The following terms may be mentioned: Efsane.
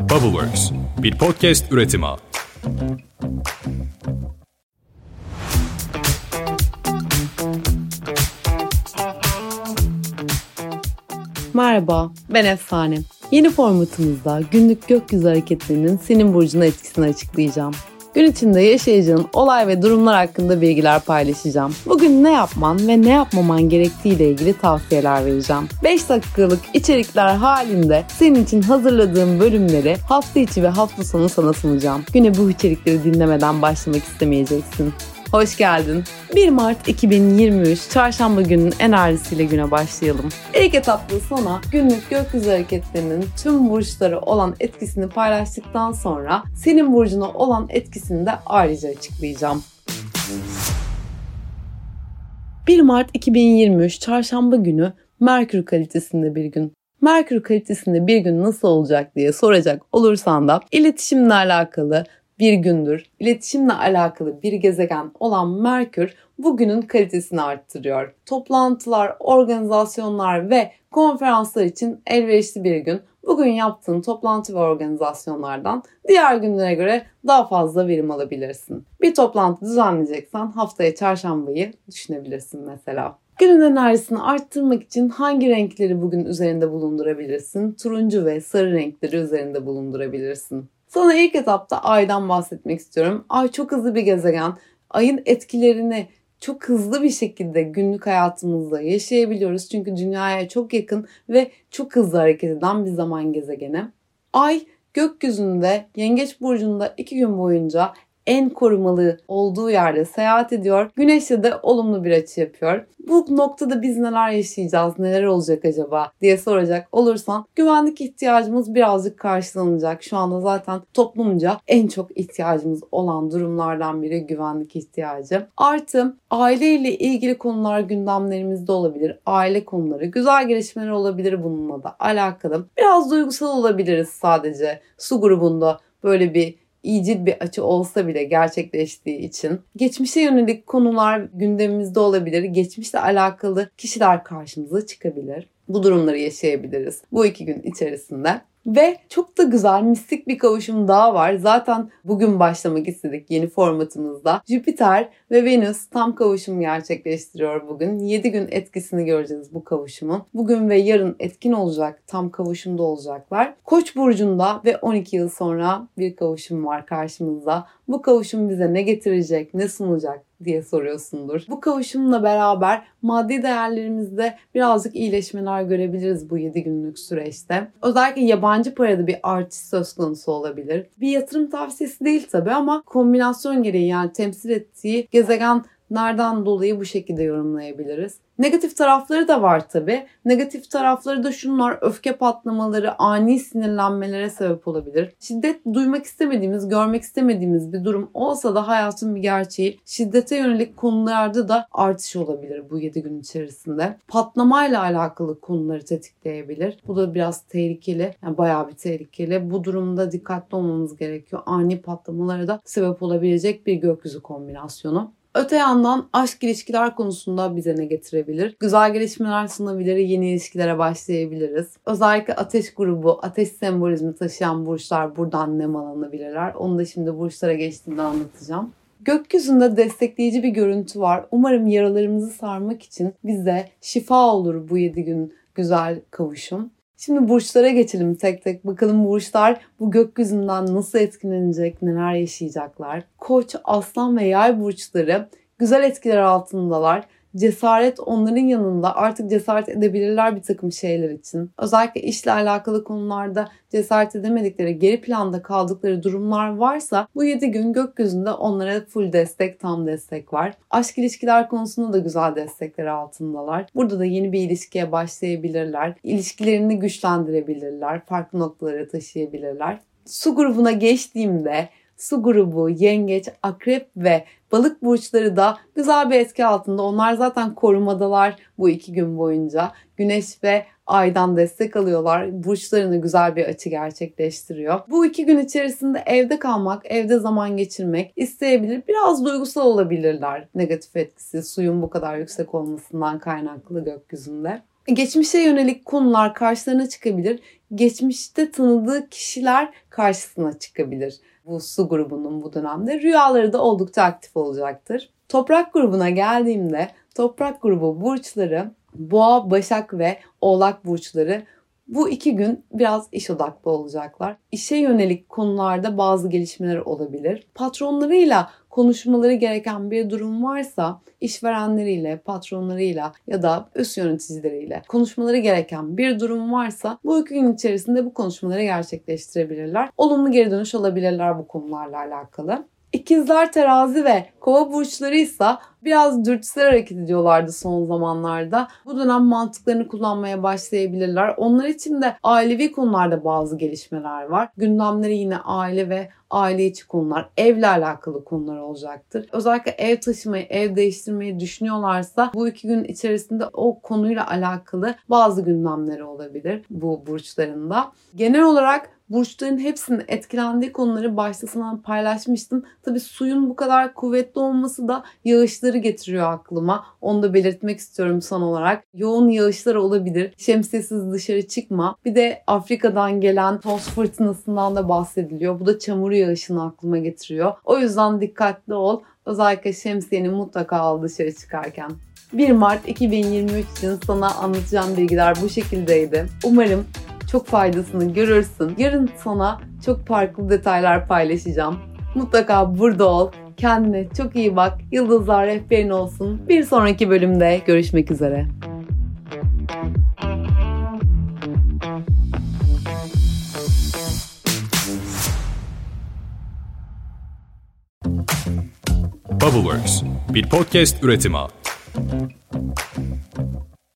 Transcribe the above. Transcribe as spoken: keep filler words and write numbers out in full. Bubble Works, bir podcast üretimi. Merhaba, ben Efsane. Yeni formatımızda günlük gökyüzü hareketlerinin senin burcuna etkisini açıklayacağım. Gün içinde yaşayacağın olay ve durumlar hakkında bilgiler paylaşacağım. Bugün ne yapman ve ne yapmaman gerektiğiyle ilgili tavsiyeler vereceğim. beş dakikalık içerikler halinde senin için hazırladığım bölümleri hafta içi ve hafta sonu sana sunacağım. Güne bu içerikleri dinlemeden başlamak istemeyeceksin. Hoş geldin. bir Mart iki bin yirmi üç Çarşamba gününün enerjisiyle güne başlayalım. İlk etapta sana günlük gökyüzü hareketlerinin tüm burçlara olan etkisini paylaştıktan sonra senin burcuna olan etkisini de ayrıca açıklayacağım. bir Mart iki bin yirmi üç Çarşamba günü Merkür kalitesinde bir gün. Merkür kalitesinde bir gün nasıl olacak diye soracak olursan da iletişimle alakalı bir gündür. İletişimle alakalı bir gezegen olan Merkür bugünün kalitesini arttırıyor. Toplantılar, organizasyonlar ve konferanslar için elverişli bir gün. Bugün yaptığın toplantı ve organizasyonlardan diğer günlere göre daha fazla verim alabilirsin. Bir toplantı düzenleyeceksen haftaya çarşambayı düşünebilirsin mesela. Günün enerjisini arttırmak için hangi renkleri bugün üzerinde bulundurabilirsin? Turuncu ve sarı renkleri üzerinde bulundurabilirsin. Sana ilk etapta Ay'dan bahsetmek istiyorum. Ay çok hızlı bir gezegen. Ay'ın etkilerini çok hızlı bir şekilde günlük hayatımızda yaşayabiliyoruz. Çünkü dünyaya çok yakın ve çok hızlı hareket eden bir zaman gezegeni. Ay gökyüzünde Yengeç burcunda iki gün boyunca en korumalı olduğu yerde seyahat ediyor. Güneş'e de olumlu bir açı yapıyor. Bu noktada biz neler yaşayacağız, neler olacak acaba diye soracak olursan güvenlik ihtiyacımız birazcık karşılanacak. Şu anda zaten toplumca en çok ihtiyacımız olan durumlardan biri güvenlik ihtiyacı. Artı aileyle ilgili konular gündemlerimizde olabilir. Aile konuları, güzel gelişmeler olabilir bununla da alakalı. Biraz duygusal olabiliriz sadece. Su grubunda böyle bir İyicil bir açı olsa bile gerçekleştiği için geçmişe yönelik konular gündemimizde olabilir. Geçmişle alakalı kişiler karşımıza çıkabilir. Bu durumları yaşayabiliriz bu iki gün içerisinde. Ve çok da güzel mistik bir kavuşum daha var. Zaten bugün başlamak istedik yeni formatımızda. Jüpiter ve Venüs tam kavuşum gerçekleştiriyor bugün. yedi gün etkisini göreceğiz bu kavuşumun. Bugün ve yarın etkin olacak, tam kavuşumda olacaklar. Koç burcunda ve on iki yıl sonra bir kavuşum var karşımızda. Bu kavuşum bize ne getirecek, ne sunacak diye soruyorsundur. Bu kavuşumla beraber maddi değerlerimizde birazcık iyileşmeler görebiliriz bu yedi günlük süreçte. Özellikle yabancı parada bir artış söz konusu olabilir. Bir yatırım tavsiyesi değil tabii ama kombinasyon gereği yani temsil ettiği gezegenlerden dolayı bu şekilde yorumlayabiliriz. Negatif tarafları da var tabii. Negatif tarafları da şunlar: öfke patlamaları, ani sinirlenmelere sebep olabilir. Şiddet duymak istemediğimiz, görmek istemediğimiz bir durum olsa da hayatın bir gerçeği. Şiddete yönelik konularda da artış olabilir bu yedi gün içerisinde. Patlamayla alakalı konuları tetikleyebilir. Bu da biraz tehlikeli, yani bayağı bir tehlikeli. Bu durumda dikkatli olmamız gerekiyor. Ani patlamalara da sebep olabilecek bir gökyüzü kombinasyonu. Öte yandan aşk ilişkiler konusunda bize ne getirebilir? Güzel gelişmeler sunabilir, yeni ilişkilere başlayabiliriz. Özellikle ateş grubu, ateş sembolizmi taşıyan burçlar buradan nemalanabilirler. Onu da şimdi burçlara geçtiğimde anlatacağım. Gökyüzünde destekleyici bir görüntü var. Umarım yaralarımızı sarmak için bize şifa olur bu yedi gün güzel kavuşum. Şimdi burçlara geçelim tek tek. Bakalım burçlar bu gökyüzünden nasıl etkilenecek, neler yaşayacaklar. Koç, Aslan ve Yay burçları güzel etkiler altındalar. Cesaret onların yanında, artık cesaret edebilirler bir takım şeyler için. Özellikle işle alakalı konularda cesaret edemedikleri, geri planda kaldıkları durumlar varsa bu yedi gün gökyüzünde onlara full destek, tam destek var. Aşk ilişkiler konusunda da güzel destekler altındalar. Burada da yeni bir ilişkiye başlayabilirler. İlişkilerini güçlendirebilirler. Farklı noktalara taşıyabilirler. Su grubuna geçtiğimde Su grubu, Yengeç, Akrep ve Balık burçları da güzel bir etki altında. Onlar zaten korumadalar bu iki gün boyunca. Güneş ve Ay'dan destek alıyorlar. Burçlarına güzel bir açı gerçekleştiriyor. Bu iki gün içerisinde evde kalmak, evde zaman geçirmek isteyebilir. Biraz duygusal olabilirler. Negatif etkisi suyun bu kadar yüksek olmasından kaynaklı gökyüzünde. Geçmişe yönelik konular karşılarına çıkabilir. geçmişte tanıdığı kişiler karşısına çıkabilir. Bu su grubunun bu dönemde rüyaları da oldukça aktif olacaktır. Toprak grubuna geldiğimde toprak grubu burçları Boğa, Başak ve Oğlak burçları bu iki gün biraz iş odaklı olacaklar. İşe yönelik konularda bazı gelişmeler olabilir. Patronlarıyla konuşmaları gereken bir durum varsa işverenleriyle, patronlarıyla ya da üst yöneticileriyle konuşmaları gereken bir durum varsa bu iki gün içerisinde bu konuşmaları gerçekleştirebilirler. Olumlu geri dönüş alabilirler bu konularla alakalı. İkizler, Terazi ve Kova burçlarıysa biraz dürtüsel hareket ediyorlardı son zamanlarda. Bu dönem mantıklarını kullanmaya başlayabilirler. Onlar için de ailevi konularda bazı gelişmeler var. Gündemleri yine aile ve aile içi konular, evle alakalı konular olacaktır. Özellikle ev taşımayı, ev değiştirmeyi düşünüyorlarsa bu iki gün içerisinde o konuyla alakalı bazı gündemleri olabilir bu burçlarında. Genel olarak burçların hepsinin etkilendiği konuları başta sana paylaşmıştım. Tabii suyun bu kadar kuvvetli olması da yağışları getiriyor aklıma. Onu da belirtmek istiyorum son olarak. Yoğun yağışlar olabilir. Şemsiyesiz dışarı çıkma. Bir de Afrika'dan gelen toz fırtınasından da bahsediliyor. Bu da çamur yağışını aklıma getiriyor. O yüzden dikkatli ol. Özellikle şemsiyeni mutlaka al dışarı çıkarken. bir Mart iki bin yirmi üç için sana anlatacağım bilgiler bu şekildeydi. Umarım çok faydasını görürsün. Yarın sana çok farklı detaylar paylaşacağım. Mutlaka burada ol. Kendine çok iyi bak. Yıldızlar rehberin olsun. Bir sonraki bölümde görüşmek üzere. Bubble Works, bir podcast üretimi.